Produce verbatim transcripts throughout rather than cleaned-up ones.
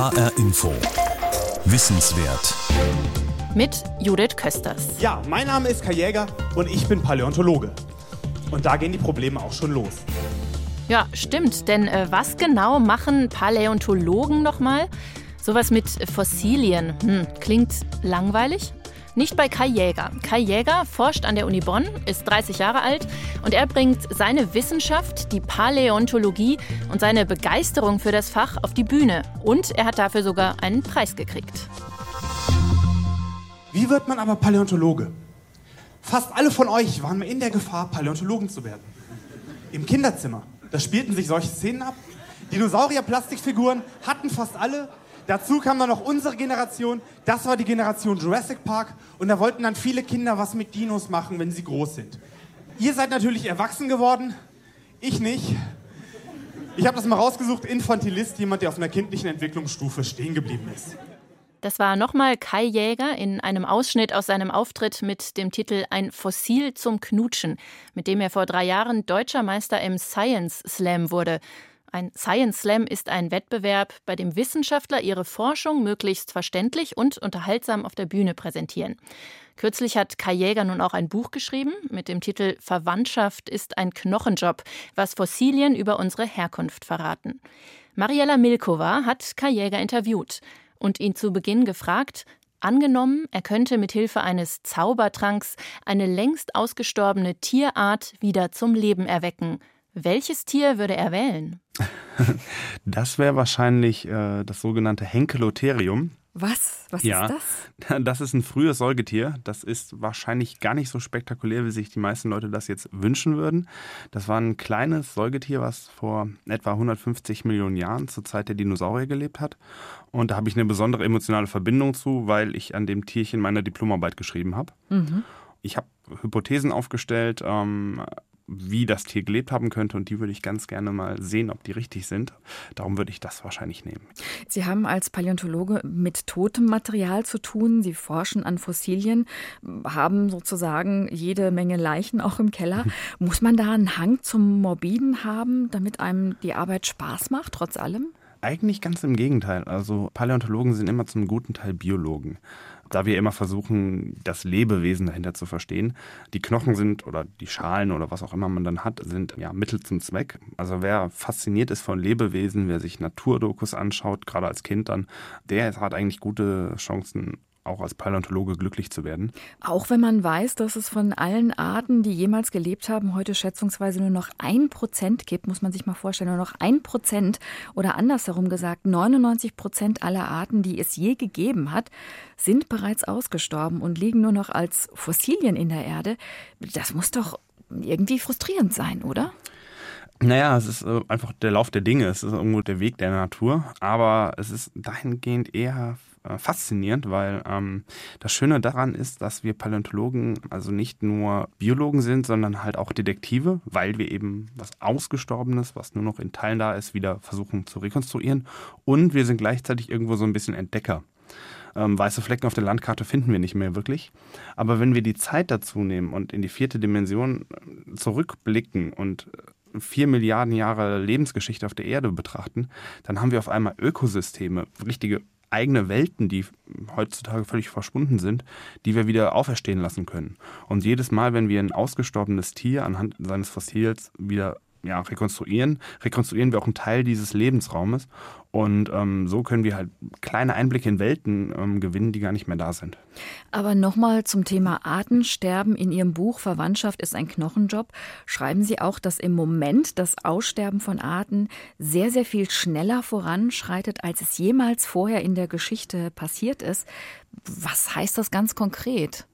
H R-Info. Wissenswert. Mit Judith Kösters. Ja, mein Name ist Kai Jäger und ich bin Paläontologe. Und da gehen die Probleme auch schon los. Ja, stimmt. Denn äh, was genau machen Paläontologen nochmal? Sowas mit Fossilien. Hm, klingt langweilig? Nicht bei Kai Jäger. Kai Jäger forscht an der Uni Bonn, ist dreißig Jahre alt und er bringt seine Wissenschaft, die Paläontologie und seine Begeisterung für das Fach auf die Bühne. Und er hat dafür sogar einen Preis gekriegt. Wie wird man aber Paläontologe? Fast alle von euch waren in der Gefahr, Paläontologen zu werden. Im Kinderzimmer, da spielten sich solche Szenen ab. Dinosaurier-Plastikfiguren hatten fast alle. Dazu kam dann noch unsere Generation, das war die Generation Jurassic Park und da wollten dann viele Kinder was mit Dinos machen, wenn sie groß sind. Ihr seid natürlich erwachsen geworden, ich nicht. Ich habe das mal rausgesucht, Infantilist, jemand, der auf einer kindlichen Entwicklungsstufe stehen geblieben ist. Das war nochmal Kai Jäger in einem Ausschnitt aus seinem Auftritt mit dem Titel »Ein Fossil zum Knutschen«, mit dem er vor drei Jahren deutscher Meister im Science Slam wurde. Ein Science Slam ist ein Wettbewerb, bei dem Wissenschaftler ihre Forschung möglichst verständlich und unterhaltsam auf der Bühne präsentieren. Kürzlich hat Kai Jäger nun auch ein Buch geschrieben mit dem Titel »Verwandtschaft ist ein Knochenjob«, was Fossilien über unsere Herkunft verraten. Mariella Milkova hat Kai Jäger interviewt und ihn zu Beginn gefragt, angenommen, er könnte mithilfe eines Zaubertranks eine längst ausgestorbene Tierart wieder zum Leben erwecken. Welches Tier würde er wählen? Das wäre wahrscheinlich äh, das sogenannte Henkelotherium. Was? Was ja, ist das? Das ist ein frühes Säugetier. Das ist wahrscheinlich gar nicht so spektakulär, wie sich die meisten Leute das jetzt wünschen würden. Das war ein kleines Säugetier, was vor etwa hundertfünfzig Millionen Jahren zur Zeit der Dinosaurier gelebt hat. Und da habe ich eine besondere emotionale Verbindung zu, weil ich an dem Tierchen meine Diplomarbeit geschrieben habe. Mhm. Ich habe Hypothesen aufgestellt, ähm, wie das Tier gelebt haben könnte und die würde ich ganz gerne mal sehen, ob die richtig sind. Darum würde ich das wahrscheinlich nehmen. Sie haben als Paläontologe mit totem Material zu tun. Sie forschen an Fossilien, haben sozusagen jede Menge Leichen auch im Keller. Muss man da einen Hang zum Morbiden haben, damit einem die Arbeit Spaß macht, trotz allem? Eigentlich ganz im Gegenteil. Also Paläontologen sind immer zum guten Teil Biologen. Da wir immer versuchen, das Lebewesen dahinter zu verstehen. Die Knochen sind oder die Schalen oder was auch immer man dann hat, sind ja Mittel zum Zweck. Also wer fasziniert ist von Lebewesen, wer sich Naturdokus anschaut, gerade als Kind dann, der hat eigentlich gute Chancen, auch als Paläontologe glücklich zu werden. Auch wenn man weiß, dass es von allen Arten, die jemals gelebt haben, heute schätzungsweise nur noch ein Prozent gibt, muss man sich mal vorstellen, nur noch ein Prozent oder andersherum gesagt, neunundneunzig Prozent aller Arten, die es je gegeben hat, sind bereits ausgestorben und liegen nur noch als Fossilien in der Erde. Das muss doch irgendwie frustrierend sein, oder? Naja, es ist einfach der Lauf der Dinge, es ist irgendwo der Weg der Natur, aber es ist dahingehend eher faszinierend, weil ähm, das Schöne daran ist, dass wir Paläontologen also nicht nur Biologen sind, sondern halt auch Detektive, weil wir eben was Ausgestorbenes, was nur noch in Teilen da ist, wieder versuchen zu rekonstruieren und wir sind gleichzeitig irgendwo so ein bisschen Entdecker. Weiße Flecken auf der Landkarte finden wir nicht mehr wirklich. Aber wenn wir die Zeit dazu nehmen und in die vierte Dimension zurückblicken und vier Milliarden Jahre Lebensgeschichte auf der Erde betrachten, dann haben wir auf einmal Ökosysteme, richtige eigene Welten, die heutzutage völlig verschwunden sind, die wir wieder auferstehen lassen können. Und jedes Mal, wenn wir ein ausgestorbenes Tier anhand seines Fossils wieder ja, rekonstruieren, rekonstruieren wir auch einen Teil dieses Lebensraumes und ähm, so können wir halt kleine Einblicke in Welten ähm, gewinnen, die gar nicht mehr da sind. Aber nochmal zum Thema Artensterben. In Ihrem Buch Verwandtschaft ist ein Knochenjob schreiben Sie auch, dass im Moment das Aussterben von Arten sehr, sehr viel schneller voranschreitet, als es jemals vorher in der Geschichte passiert ist. Was heißt das ganz konkret?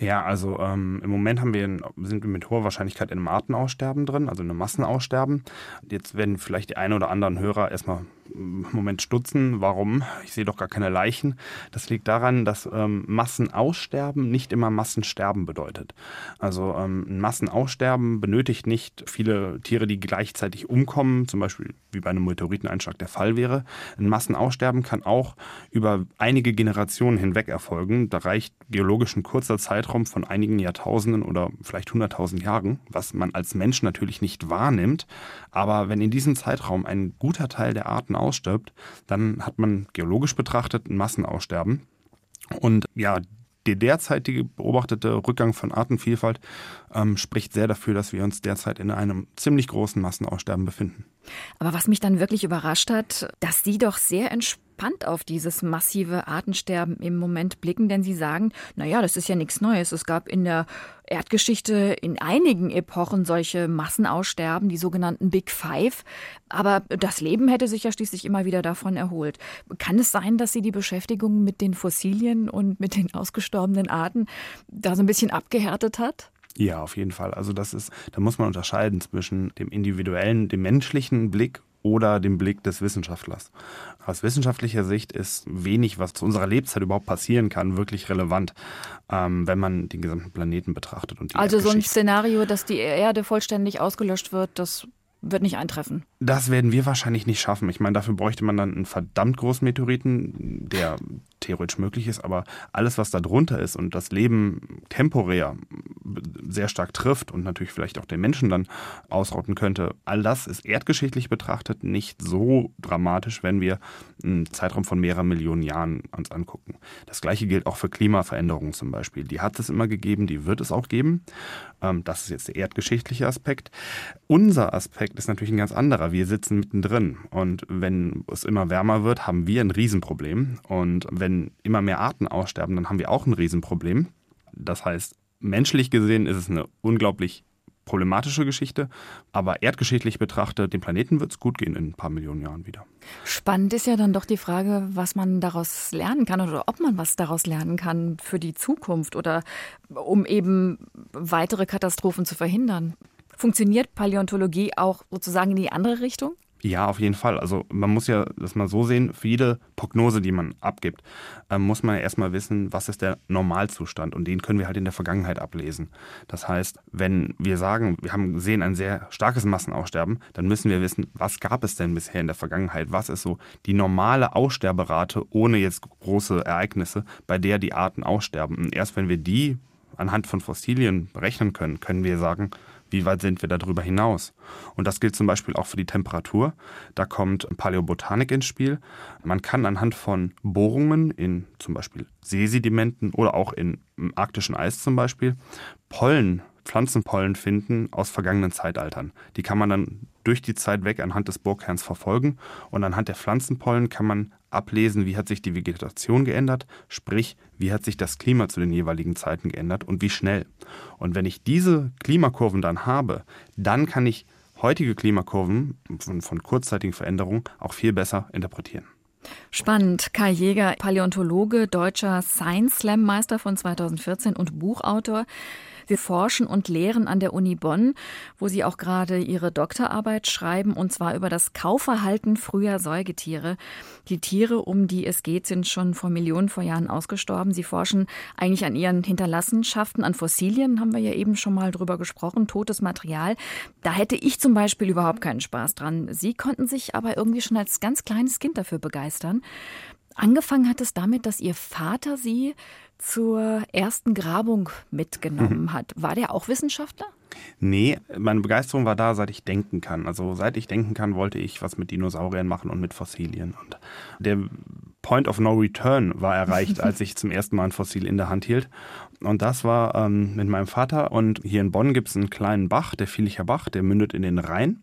Ja, also ähm, im Moment haben wir, sind wir mit hoher Wahrscheinlichkeit in einem Artenaussterben drin, also in einem Massenaussterben. Jetzt werden vielleicht die einen oder anderen Hörer erstmal im Moment stutzen. Warum? Ich sehe doch gar keine Leichen. Das liegt daran, dass ähm, Massenaussterben nicht immer Massensterben bedeutet. Also ähm, ein Massenaussterben benötigt nicht viele Tiere, die gleichzeitig umkommen, zum Beispiel wie bei einem Meteoriteneinschlag der Fall wäre. Ein Massenaussterben kann auch über einige Generationen hinweg erfolgen. Da reicht geologisch ein kurzer Zeitraum von einigen Jahrtausenden oder vielleicht hunderttausend Jahren, was man als Mensch natürlich nicht wahrnimmt. Aber wenn in diesem Zeitraum ein guter Teil der Arten ausstirbt, dann hat man geologisch betrachtet ein Massenaussterben. Und ja, der derzeitige beobachtete Rückgang von Artenvielfalt ähm, spricht sehr dafür, dass wir uns derzeit in einem ziemlich großen Massenaussterben befinden. Aber was mich dann wirklich überrascht hat, dass Sie doch sehr entspannt auf dieses massive Artensterben im Moment blicken, denn Sie sagen, naja, das ist ja nichts Neues. Es gab in der Erdgeschichte in einigen Epochen solche Massenaussterben, die sogenannten Big Five. Aber das Leben hätte sich ja schließlich immer wieder davon erholt. Kann es sein, dass Sie die Beschäftigung mit den Fossilien und mit den ausgestorbenen Arten da so ein bisschen abgehärtet hat? Ja, auf jeden Fall. Also das ist, da muss man unterscheiden zwischen dem individuellen, dem menschlichen Blick oder dem Blick des Wissenschaftlers. Aus wissenschaftlicher Sicht ist wenig, was zu unserer Lebzeit überhaupt passieren kann, wirklich relevant, ähm, wenn man den gesamten Planeten betrachtet. Und die also so ein Szenario, dass die Erde vollständig ausgelöscht wird, das wird nicht eintreffen. Das werden wir wahrscheinlich nicht schaffen. Ich meine, dafür bräuchte man dann einen verdammt großen Meteoriten, der theoretisch möglich ist, aber alles, was da drunter ist und das Leben temporär sehr stark trifft und natürlich vielleicht auch den Menschen dann ausrotten könnte, all das ist erdgeschichtlich betrachtet nicht so dramatisch, wenn wir einen Zeitraum von mehreren Millionen Jahren uns angucken. Das Gleiche gilt auch für Klimaveränderungen zum Beispiel. Die hat es immer gegeben, die wird es auch geben. Das ist jetzt der erdgeschichtliche Aspekt. Unser Aspekt ist natürlich ein ganz anderer. Wir sitzen mittendrin und wenn es immer wärmer wird, haben wir ein Riesenproblem und wenn Wenn immer mehr Arten aussterben, dann haben wir auch ein Riesenproblem. Das heißt, menschlich gesehen ist es eine unglaublich problematische Geschichte, aber erdgeschichtlich betrachtet, dem Planeten wird es gut gehen in ein paar Millionen Jahren wieder. Spannend ist ja dann doch die Frage, was man daraus lernen kann oder ob man was daraus lernen kann für die Zukunft oder um eben weitere Katastrophen zu verhindern. Funktioniert Paläontologie auch sozusagen in die andere Richtung? Ja, auf jeden Fall. Also man muss ja das mal so sehen, für jede Prognose, die man abgibt, ähm, muss man ja erstmal wissen, was ist der Normalzustand und den können wir halt in der Vergangenheit ablesen. Das heißt, wenn wir sagen, wir haben sehen ein sehr starkes Massenaussterben, dann müssen wir wissen, was gab es denn bisher in der Vergangenheit? Was ist so die normale Aussterberate ohne jetzt große Ereignisse, bei der die Arten aussterben? Und erst wenn wir die anhand von Fossilien berechnen können, können wir sagen, wie weit sind wir darüber hinaus? Und das gilt zum Beispiel auch für die Temperatur. Da kommt Paläobotanik ins Spiel. Man kann anhand von Bohrungen in zum Beispiel Seesedimenten oder auch in arktischem Eis zum Beispiel Pollen, Pflanzenpollen finden aus vergangenen Zeitaltern. Die kann man dann durch die Zeit weg anhand des Bohrkerns verfolgen und anhand der Pflanzenpollen kann man ablesen, wie hat sich die Vegetation geändert, sprich, wie hat sich das Klima zu den jeweiligen Zeiten geändert und wie schnell. Und wenn ich diese Klimakurven dann habe, dann kann ich heutige Klimakurven von, von kurzzeitigen Veränderungen auch viel besser interpretieren. Spannend. Kai Jäger, Paläontologe, deutscher Science Slam Meister von zweitausendvierzehn und Buchautor. Sie forschen und lehren an der Uni Bonn, wo Sie auch gerade Ihre Doktorarbeit schreiben, und zwar über das Kauverhalten früher Säugetiere. Die Tiere, um die es geht, sind schon vor Millionen von Jahren ausgestorben. Sie forschen eigentlich an ihren Hinterlassenschaften, an Fossilien, haben wir ja eben schon mal drüber gesprochen, totes Material. Da hätte ich zum Beispiel überhaupt keinen Spaß dran. Sie konnten sich aber irgendwie schon als ganz kleines Kind dafür begeistern. Angefangen hat es damit, dass Ihr Vater Sie zur ersten Grabung mitgenommen hat. War der auch Wissenschaftler? Nee, meine Begeisterung war da, seit ich denken kann. Also seit ich denken kann, wollte ich was mit Dinosauriern machen und mit Fossilien. Und der Point of No Return war erreicht, als ich zum ersten Mal ein Fossil in der Hand hielt. Und das war ähm, mit meinem Vater. Und hier in Bonn gibt es einen kleinen Bach, der Fielicher Bach, der mündet in den Rhein.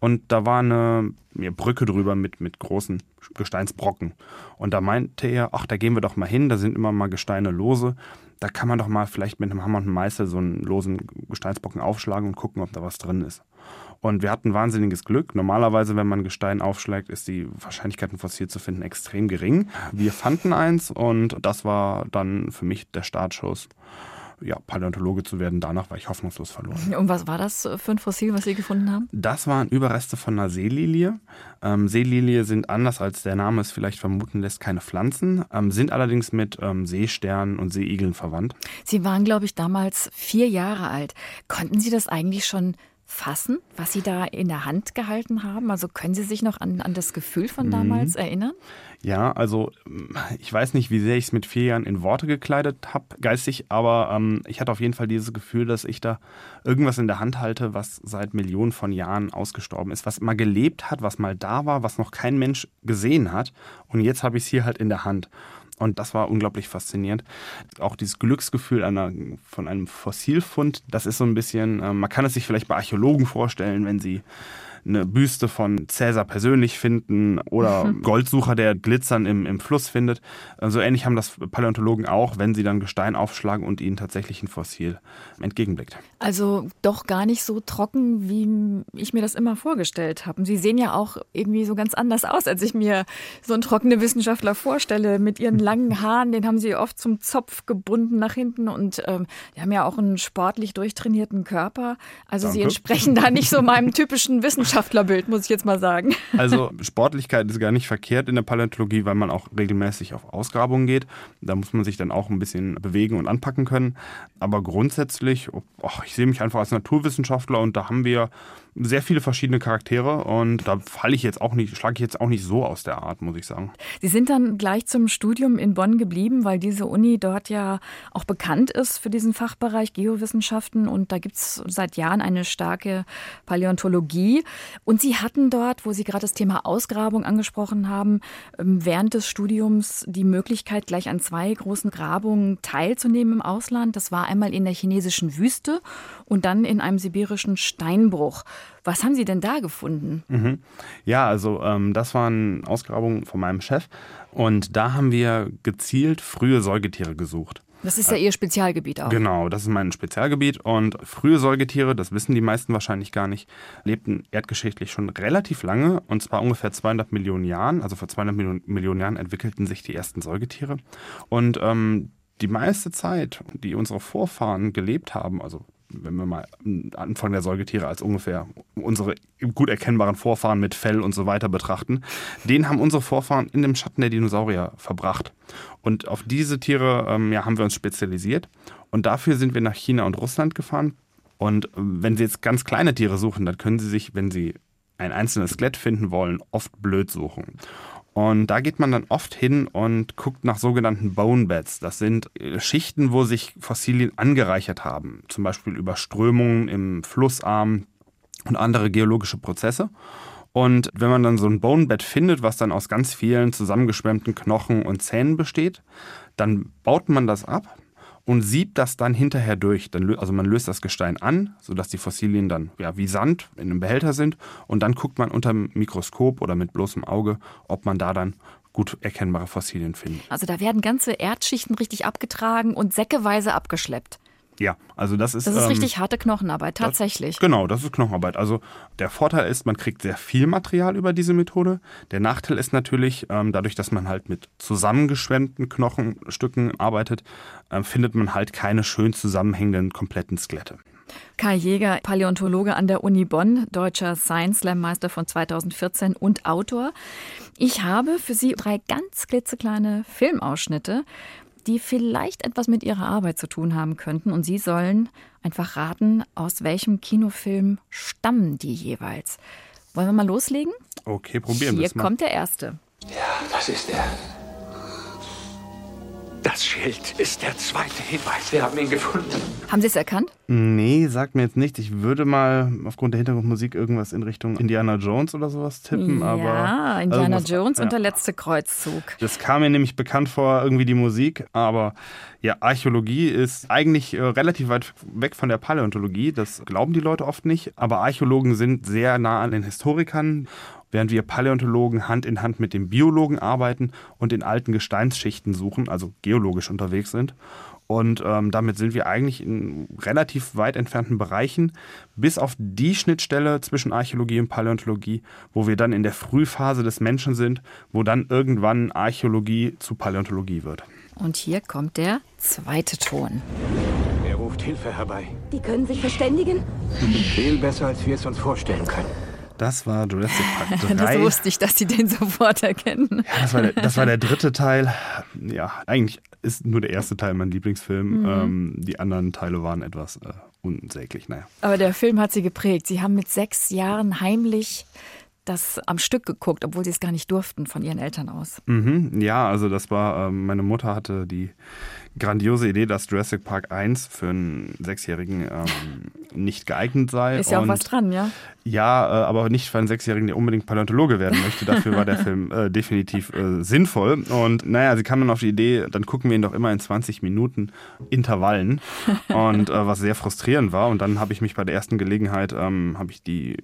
Und da war eine Brücke drüber mit, mit großen Gesteinsbrocken. Und da meinte er, ach, da gehen wir doch mal hin, da sind immer mal Gesteine lose. Da kann man doch mal vielleicht mit einem Hammer und einem Meißel so einen losen Gesteinsbrocken aufschlagen und gucken, ob da was drin ist. Und wir hatten wahnsinniges Glück. Normalerweise, wenn man Gestein aufschlägt, ist die Wahrscheinlichkeit, ein Fossil zu finden, extrem gering. Wir fanden eins und das war dann für mich der Startschuss. Ja, Paläontologe zu werden, danach war ich hoffnungslos verloren. Und was war das für ein Fossil, was Sie gefunden haben? Das waren Überreste von einer Seelilie. Ähm, Seelilie sind, anders als der Name es vielleicht vermuten lässt, keine Pflanzen, ähm, sind allerdings mit ähm, Seesternen und Seeigeln verwandt. Sie waren, glaube ich, damals vier Jahre alt. Konnten Sie das eigentlich schon fassen, was Sie da in der Hand gehalten haben? Also können Sie sich noch an, an das Gefühl von damals mhm. erinnern? Ja, also ich weiß nicht, wie sehr ich es mit vier Jahren in Worte gekleidet habe, geistig, aber ähm, ich hatte auf jeden Fall dieses Gefühl, dass ich da irgendwas in der Hand halte, was seit Millionen von Jahren ausgestorben ist, was mal gelebt hat, was mal da war, was noch kein Mensch gesehen hat. Und jetzt habe ich es hier halt in der Hand. Und das war unglaublich faszinierend. Auch dieses Glücksgefühl einer, von einem Fossilfund, das ist so ein bisschen, man kann es sich vielleicht bei Archäologen vorstellen, wenn sie eine Büste von Cäsar persönlich finden oder Goldsucher, der Glitzern im, im Fluss findet. So ähnlich haben das Paläontologen auch, wenn sie dann Gestein aufschlagen und ihnen tatsächlich ein Fossil entgegenblickt. Also doch gar nicht so trocken, wie ich mir das immer vorgestellt habe. Und sie sehen ja auch irgendwie so ganz anders aus, als ich mir so einen trockenen Wissenschaftler vorstelle. Mit ihren langen Haaren, den haben sie oft zum Zopf gebunden nach hinten und ähm, die haben ja auch einen sportlich durchtrainierten Körper. Also Danke. Sie entsprechen da nicht so meinem typischen Wissenschaftler. Wissenschaftlerbild, muss ich jetzt mal sagen. Also Sportlichkeit ist gar nicht verkehrt in der Paläontologie, weil man auch regelmäßig auf Ausgrabungen geht. Da muss man sich dann auch ein bisschen bewegen und anpacken können. Aber grundsätzlich, oh, ich sehe mich einfach als Naturwissenschaftler und da haben wir sehr viele verschiedene Charaktere und da falle ich jetzt auch nicht, schlage ich jetzt auch nicht so aus der Art, muss ich sagen. Sie sind dann gleich zum Studium in Bonn geblieben, weil diese Uni dort ja auch bekannt ist für diesen Fachbereich Geowissenschaften und da gibt es seit Jahren eine starke Paläontologie. Und Sie hatten dort, wo Sie gerade das Thema Ausgrabung angesprochen haben, während des Studiums die Möglichkeit, gleich an zwei großen Grabungen teilzunehmen im Ausland. Das war einmal in der chinesischen Wüste und dann in einem sibirischen Steinbruch. Was haben Sie denn da gefunden? Mhm. Ja, also ähm, das waren Ausgrabungen von meinem Chef und da haben wir gezielt frühe Säugetiere gesucht. Das ist ja Ihr Spezialgebiet auch. Genau, das ist mein Spezialgebiet. Und frühe Säugetiere, das wissen die meisten wahrscheinlich gar nicht, lebten erdgeschichtlich schon relativ lange. Und zwar ungefähr zweihundert Millionen Jahren. Also vor zweihundert Millionen Jahren entwickelten sich die ersten Säugetiere. Und ähm, die meiste Zeit, die unsere Vorfahren gelebt haben, also wenn wir mal Anfang der Säugetiere als ungefähr unsere gut erkennbaren Vorfahren mit Fell und so weiter betrachten, den haben unsere Vorfahren in dem Schatten der Dinosaurier verbracht. Und auf diese Tiere ähm, ja, haben wir uns spezialisiert. Und dafür sind wir nach China und Russland gefahren. Und wenn Sie jetzt ganz kleine Tiere suchen, dann können Sie sich, wenn Sie ein einzelnes Skelett finden wollen, oft blöd suchen. Und da geht man dann oft hin und guckt nach sogenannten Bone Beds. Das sind Schichten, wo sich Fossilien angereichert haben. Zum Beispiel über Strömungen im Flussarm und andere geologische Prozesse. Und wenn man dann so ein Bone Bed findet, was dann aus ganz vielen zusammengeschwemmten Knochen und Zähnen besteht, dann baut man das ab und siebt das dann hinterher durch. Dann, also man löst das Gestein an, sodass die Fossilien dann ja, wie Sand in einem Behälter sind. Und dann guckt man unter dem Mikroskop oder mit bloßem Auge, ob man da dann gut erkennbare Fossilien findet. Also da werden ganze Erdschichten richtig abgetragen und säckeweise abgeschleppt. Ja, also das ist... Das ist ähm, richtig harte Knochenarbeit, tatsächlich. Das, genau, das ist Knochenarbeit. Also der Vorteil ist, man kriegt sehr viel Material über diese Methode. Der Nachteil ist natürlich, ähm, dadurch, dass man halt mit zusammengeschwemmten Knochenstücken arbeitet, äh, findet man halt keine schön zusammenhängenden, kompletten Skelette. Kai Jäger, Paläontologe an der Uni Bonn, deutscher Science Slam Meister von zweitausendvierzehn und Autor. Ich habe für Sie drei ganz klitzekleine Filmausschnitte, die vielleicht etwas mit ihrer Arbeit zu tun haben könnten. Und Sie sollen einfach raten, aus welchem Kinofilm stammen die jeweils. Wollen wir mal loslegen? Okay, probieren wir es mal. Hier kommt der erste. Ja, das ist er. Das Schild ist der zweite Hinweis. Wir haben ihn gefunden. Haben Sie es erkannt? Nee, sagt mir jetzt nicht. Ich würde mal aufgrund der Hintergrundmusik irgendwas in Richtung Indiana Jones oder sowas tippen. Ja, aber Indiana also, Jones ja. und der letzte Kreuzzug. Das kam mir nämlich bekannt vor, irgendwie die Musik. Aber ja, Archäologie ist eigentlich äh, relativ weit weg von der Paläontologie. Das glauben die Leute oft nicht. Aber Archäologen sind sehr nah an den Historikern. Während wir Paläontologen Hand in Hand mit den Biologen arbeiten und in alten Gesteinsschichten suchen, also geologisch unterwegs sind. Und ähm, damit sind wir eigentlich in relativ weit entfernten Bereichen, bis auf die Schnittstelle zwischen Archäologie und Paläontologie, wo wir dann in der Frühphase des Menschen sind, wo dann irgendwann Archäologie zu Paläontologie wird. Und hier kommt der zweite Ton. Er ruft Hilfe herbei. Die können sich verständigen? Viel besser, als wir es uns vorstellen können. Das war Jurassic Park drei. Das wusste ich, dass Sie den sofort erkennen. Ja, das war der, das war der dritte Teil. Ja, eigentlich ist nur der erste Teil mein Lieblingsfilm. Mhm. Ähm, die anderen Teile waren etwas äh, unsäglich. Naja. Aber der Film hat sie geprägt. Sie haben mit sechs Jahren heimlich das am Stück geguckt, obwohl sie es gar nicht durften von ihren Eltern aus. Mhm, ja, also das war, äh, meine Mutter hatte die grandiose Idee, dass Jurassic Park eins für einen Sechsjährigen ähm, nicht geeignet sei. Ist ja und, auch was dran, ja? Ja, äh, aber nicht für einen Sechsjährigen, der unbedingt Paläontologe werden möchte. Dafür war der Film äh, definitiv äh, sinnvoll. Und naja, sie kam dann auf die Idee, dann gucken wir ihn doch immer in zwanzig Minuten Intervallen. Und äh, was sehr frustrierend war. Und dann habe ich mich bei der ersten Gelegenheit, ähm, habe ich die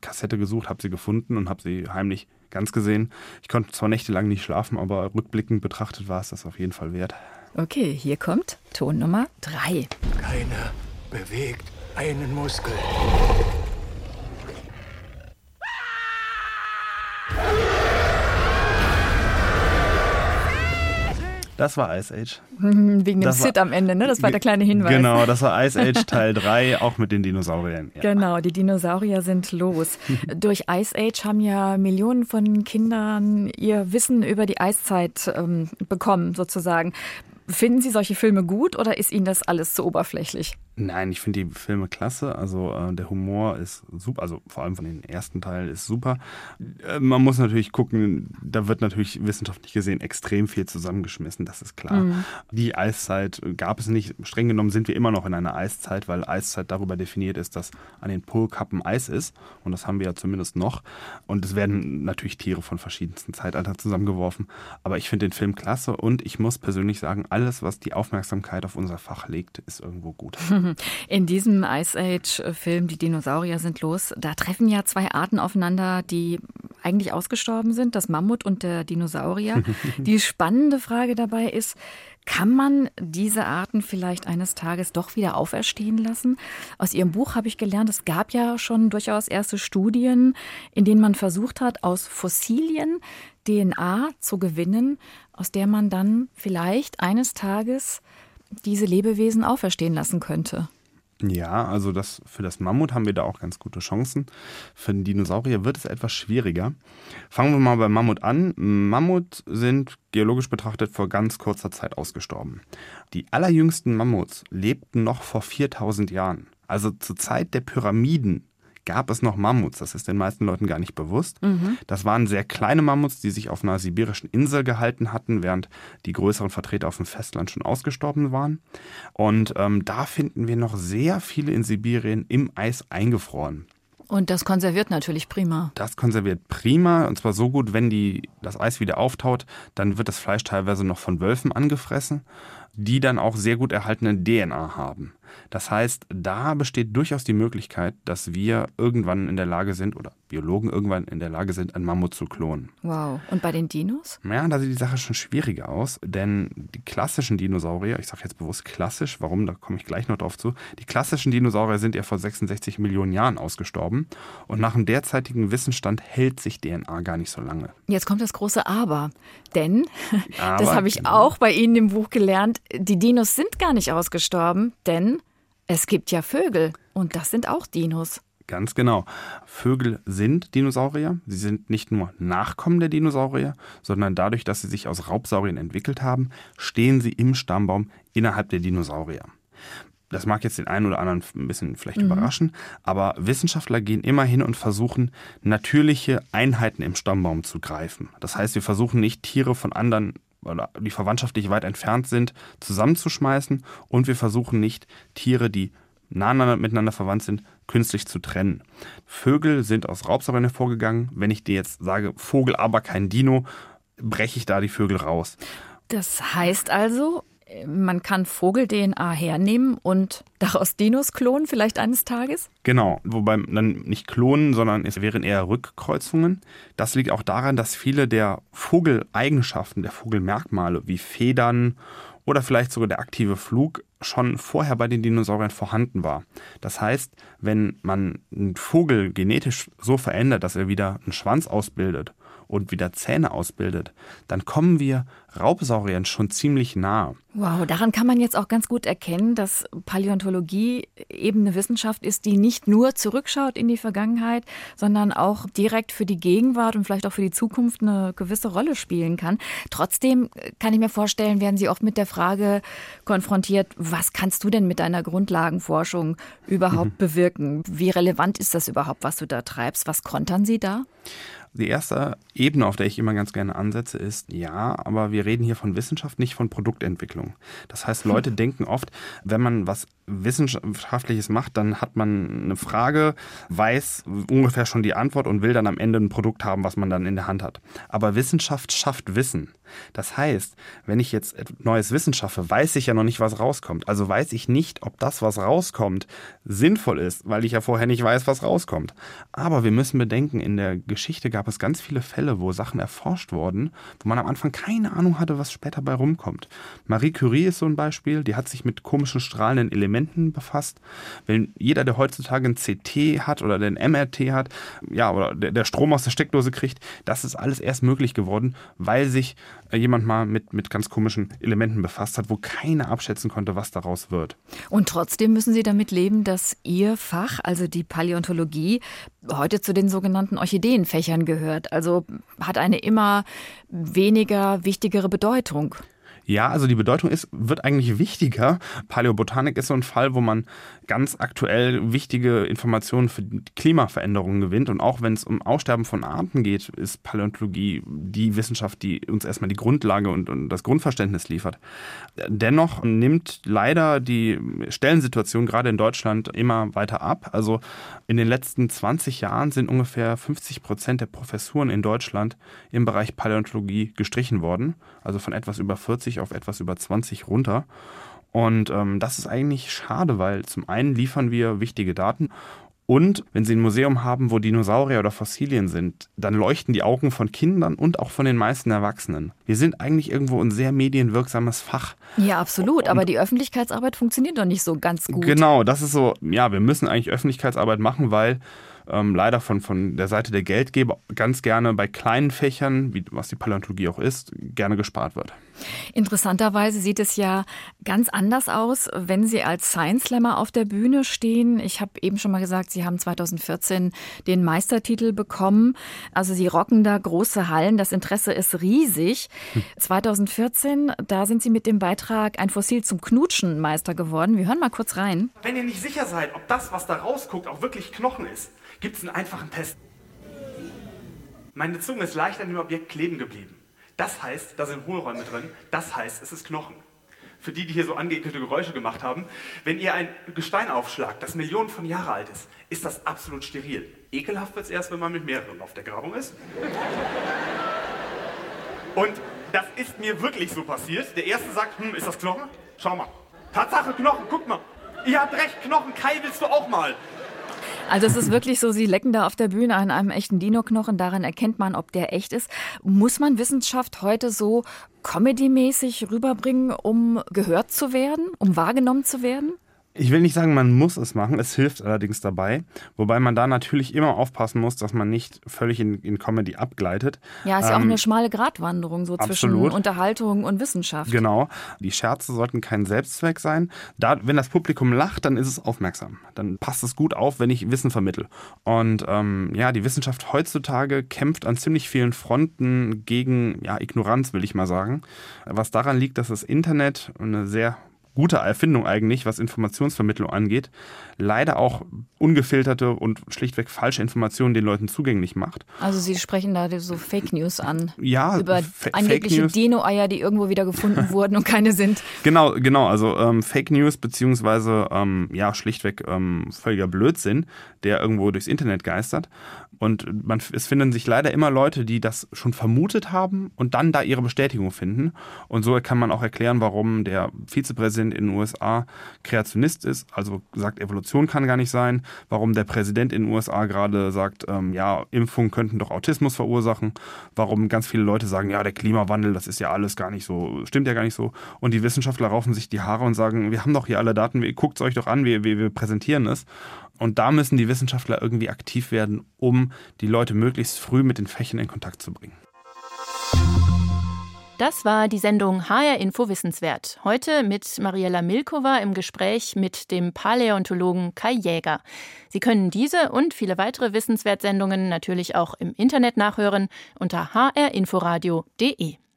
Kassette gesucht, habe sie gefunden und habe sie heimlich ganz gesehen. Ich konnte zwar nächtelang nicht schlafen, aber rückblickend betrachtet war es das auf jeden Fall wert. Okay, hier kommt Ton Nummer drei. Keiner bewegt einen Muskel. Das war Ice Age. Wegen dem Sit am Ende, ne? Das war der kleine Hinweis. Genau, das war Ice Age Teil drei, auch mit den Dinosauriern. Ja. Genau, die Dinosaurier sind los. Durch Ice Age haben ja Millionen von Kindern ihr Wissen über die Eiszeit ähm, bekommen, sozusagen. Finden Sie solche Filme gut oder ist Ihnen das alles zu oberflächlich? Nein, ich finde die Filme klasse. Also äh, der Humor ist super, also vor allem von den ersten Teil ist super. Äh, man muss natürlich gucken, da wird natürlich wissenschaftlich gesehen extrem viel zusammengeschmissen, das ist klar. Mhm. Die Eiszeit gab es nicht. Streng genommen sind wir immer noch in einer Eiszeit, weil Eiszeit darüber definiert ist, dass an den Polkappen Eis ist. Und das haben wir ja zumindest noch. Und es werden natürlich Tiere von verschiedensten Zeitaltern zusammengeworfen. Aber ich finde den Film klasse und ich muss persönlich sagen, alles, was die Aufmerksamkeit auf unser Fach legt, ist irgendwo gut. In diesem Ice Age-Film, die Dinosaurier sind los, da treffen ja zwei Arten aufeinander, die eigentlich ausgestorben sind, das Mammut und der Dinosaurier. Die spannende Frage dabei ist, kann man diese Arten vielleicht eines Tages doch wieder auferstehen lassen? Aus Ihrem Buch habe ich gelernt, es gab ja schon durchaus erste Studien, in denen man versucht hat, aus Fossilien D N A zu gewinnen, aus der man dann vielleicht eines Tages diese Lebewesen auferstehen lassen könnte. Ja, also das, für das Mammut haben wir da auch ganz gute Chancen. Für den Dinosaurier wird es etwas schwieriger. Fangen wir mal beim Mammut an. Mammut sind geologisch betrachtet vor ganz kurzer Zeit ausgestorben. Die allerjüngsten Mammuts lebten noch vor viertausend Jahren. Also zur Zeit der Pyramiden gab es noch Mammuts. Das ist den meisten Leuten gar nicht bewusst. Mhm. Das waren sehr kleine Mammuts, die sich auf einer sibirischen Insel gehalten hatten, während die größeren Vertreter auf dem Festland schon ausgestorben waren. Und ähm, da finden wir noch sehr viele in Sibirien im Eis eingefroren. Und das konserviert natürlich prima. Das konserviert prima und zwar so gut, wenn die, das Eis wieder auftaut, dann wird das Fleisch teilweise noch von Wölfen angefressen, die dann auch sehr gut erhaltene D N A haben. Das heißt, da besteht durchaus die Möglichkeit, dass wir irgendwann in der Lage sind, oder Biologen irgendwann in der Lage sind, ein Mammut zu klonen. Wow. Und bei den Dinos? Ja, da sieht die Sache schon schwieriger aus, denn die klassischen Dinosaurier, ich sage jetzt bewusst klassisch, warum, da komme ich gleich noch drauf zu, die klassischen Dinosaurier sind ja vor sechsundsechzig Millionen Jahren ausgestorben und nach dem derzeitigen Wissensstand hält sich D N A gar nicht so lange. Jetzt kommt das große Aber, denn, Aber, das habe ich auch bei Ihnen im Buch gelernt, die Dinos sind gar nicht ausgestorben, denn es gibt ja Vögel und das sind auch Dinos. Ganz genau. Vögel sind Dinosaurier. Sie sind nicht nur Nachkommen der Dinosaurier, sondern dadurch, dass sie sich aus Raubsauriern entwickelt haben, stehen sie im Stammbaum innerhalb der Dinosaurier. Das mag jetzt den einen oder anderen ein bisschen vielleicht mhm. überraschen, aber Wissenschaftler gehen immer hin und versuchen, natürliche Einheiten im Stammbaum zu greifen. Das heißt, wir versuchen nicht, Tiere von anderen oder die verwandtschaftlich weit entfernt sind, zusammenzuschmeißen und wir versuchen nicht, Tiere, die nah miteinander verwandt sind, künstlich zu trennen. Vögel sind aus Raubsauriern hervorgegangen. Wenn ich dir jetzt sage, Vogel, aber kein Dino, breche ich da die Vögel raus. Das heißt also, man kann Vogel-D N A hernehmen und daraus Dinos klonen vielleicht eines Tages? Genau, wobei dann nicht klonen, sondern es wären eher Rückkreuzungen. Das liegt auch daran, dass viele der Vogeleigenschaften, der Vogelmerkmale wie Federn oder vielleicht sogar der aktive Flug schon vorher bei den Dinosauriern vorhanden war. Das heißt, wenn man einen Vogel genetisch so verändert, dass er wieder einen Schwanz ausbildet und wieder Zähne ausbildet, dann kommen wir Raubsauriern schon ziemlich nah. Wow, daran kann man jetzt auch ganz gut erkennen, dass Paläontologie eben eine Wissenschaft ist, die nicht nur zurückschaut in die Vergangenheit, sondern auch direkt für die Gegenwart und vielleicht auch für die Zukunft eine gewisse Rolle spielen kann. Trotzdem kann ich mir vorstellen, werden Sie oft mit der Frage konfrontiert, was kannst du denn mit deiner Grundlagenforschung überhaupt mhm. bewirken? Wie relevant ist das überhaupt, was du da treibst? Was kontern Sie da? Die erste Ebene, auf der ich immer ganz gerne ansetze, ist, ja, aber wir reden hier von Wissenschaft, nicht von Produktentwicklung. Das heißt, Leute denken oft, wenn man was Wissenschaftliches macht, dann hat man eine Frage, weiß ungefähr schon die Antwort und will dann am Ende ein Produkt haben, was man dann in der Hand hat. Aber Wissenschaft schafft Wissen. Das heißt, wenn ich jetzt neues Wissen schaffe, weiß ich ja noch nicht, was rauskommt. Also weiß ich nicht, ob das, was rauskommt, sinnvoll ist, weil ich ja vorher nicht weiß, was rauskommt. Aber wir müssen bedenken, in der Geschichte gab es ganz viele Fälle, wo Sachen erforscht wurden, wo man am Anfang keine Ahnung hatte, was später bei rumkommt. Marie Curie ist so ein Beispiel, die hat sich mit komischen strahlenden Elementen befasst. Wenn jeder, der heutzutage ein C T hat oder den M R T hat, ja, oder der Strom aus der Steckdose kriegt, das ist alles erst möglich geworden, weil sich jemand mal mit, mit ganz komischen Elementen befasst hat, wo keiner abschätzen konnte, was daraus wird. Und trotzdem müssen Sie damit leben, dass Ihr Fach, also die Paläontologie, heute zu den sogenannten Orchideenfächern gehört. Also hat eine immer weniger wichtigere Bedeutung. Ja, also die Bedeutung ist, wird eigentlich wichtiger. Paläobotanik ist so ein Fall, wo man ganz aktuell wichtige Informationen für Klimaveränderungen gewinnt. Und auch wenn es um Aussterben von Arten geht, ist Paläontologie die Wissenschaft, die uns erstmal die Grundlage und, und das Grundverständnis liefert. Dennoch nimmt leider die Stellensituation gerade in Deutschland immer weiter ab. Also in den letzten zwanzig Jahren sind ungefähr fünfzig Prozent der Professuren in Deutschland im Bereich Paläontologie gestrichen worden. Also von etwas über vierzig auf etwas über zwanzig runter. Und ähm, das ist eigentlich schade, weil zum einen liefern wir wichtige Daten und wenn Sie ein Museum haben, wo Dinosaurier oder Fossilien sind, dann leuchten die Augen von Kindern und auch von den meisten Erwachsenen. Wir sind eigentlich irgendwo ein sehr medienwirksames Fach. Ja, absolut. Und aber die Öffentlichkeitsarbeit funktioniert doch nicht so ganz gut. Genau, das ist so, ja, wir müssen eigentlich Öffentlichkeitsarbeit machen, weil Ähm, leider von, von der Seite der Geldgeber ganz gerne bei kleinen Fächern, wie, was die Paläontologie auch ist, gerne gespart wird. Interessanterweise sieht es ja ganz anders aus, wenn Sie als Science Slammer auf der Bühne stehen. Ich habe eben schon mal gesagt, Sie haben zwanzig vierzehn den Meistertitel bekommen. Also Sie rocken da große Hallen, das Interesse ist riesig. Hm. zwanzig vierzehn, da sind Sie mit dem Beitrag Ein Fossil zum Knutschen Meister geworden. Wir hören mal kurz rein. Wenn ihr nicht sicher seid, ob das, was da rausguckt, auch wirklich Knochen ist, gibt es einen einfachen Test. Meine Zunge ist leicht an dem Objekt kleben geblieben. Das heißt, da sind Hohlräume drin. Das heißt, es ist Knochen. Für die, die hier so angeekelte Geräusche gemacht haben, wenn ihr ein Gestein aufschlagt, das Millionen von Jahren alt ist, ist das absolut steril. Ekelhaft wird es erst, wenn man mit mehreren auf der Grabung ist. Und das ist mir wirklich so passiert. Der Erste sagt, hm, ist das Knochen? Schau mal. Tatsache, Knochen, guck mal. Ihr habt recht, Knochen. Kai, willst du auch mal? Also es ist wirklich so, Sie lecken da auf der Bühne an einem echten Dino-Knochen. Daran erkennt man, ob der echt ist. Muss man Wissenschaft heute so comedy-mäßig rüberbringen, um gehört zu werden, um wahrgenommen zu werden? Ich will nicht sagen, man muss es machen, es hilft allerdings dabei. Wobei man da natürlich immer aufpassen muss, dass man nicht völlig in, in Comedy abgleitet. Ja, ist ja ähm, auch eine schmale Gratwanderung so zwischen absolut. Unterhaltung und Wissenschaft. Genau, die Scherze sollten kein Selbstzweck sein. Da, wenn das Publikum lacht, dann ist es aufmerksam. Dann passt es gut auf, wenn ich Wissen vermittle. Und ähm, ja, die Wissenschaft heutzutage kämpft an ziemlich vielen Fronten gegen ja, Ignoranz, will ich mal sagen. Was daran liegt, dass das Internet eine sehr gute Erfindung eigentlich, was Informationsvermittlung angeht, leider auch ungefilterte und schlichtweg falsche Informationen den Leuten zugänglich macht. Also Sie sprechen da so Fake News an, ja, über F- angebliche Dino-Eier, die irgendwo wieder gefunden wurden und keine sind. Genau, genau. Also ähm, Fake News beziehungsweise ähm, ja, schlichtweg ähm, völliger Blödsinn, der irgendwo durchs Internet geistert. Und man, es finden sich leider immer Leute, die das schon vermutet haben und dann da ihre Bestätigung finden. Und so kann man auch erklären, warum der Vizepräsident in den U S A Kreationist ist, also sagt, Evolution kann gar nicht sein, warum der Präsident in den U S A gerade sagt, ähm, ja, Impfungen könnten doch Autismus verursachen, warum ganz viele Leute sagen, ja, der Klimawandel, das ist ja alles gar nicht so, stimmt ja gar nicht so. Und die Wissenschaftler raufen sich die Haare und sagen, wir haben doch hier alle Daten, guckt es euch doch an, wir, wir, wir präsentieren es. Und da müssen die Wissenschaftler irgendwie aktiv werden, um die Leute möglichst früh mit den Fächern in Kontakt zu bringen. Das war die Sendung H R-Info-Wissenswert. Heute mit Mariella Milkova im Gespräch mit dem Paläontologen Kai Jäger. Sie können diese und viele weitere Wissenswert-Sendungen natürlich auch im Internet nachhören unter h r dash info dash radio punkt de.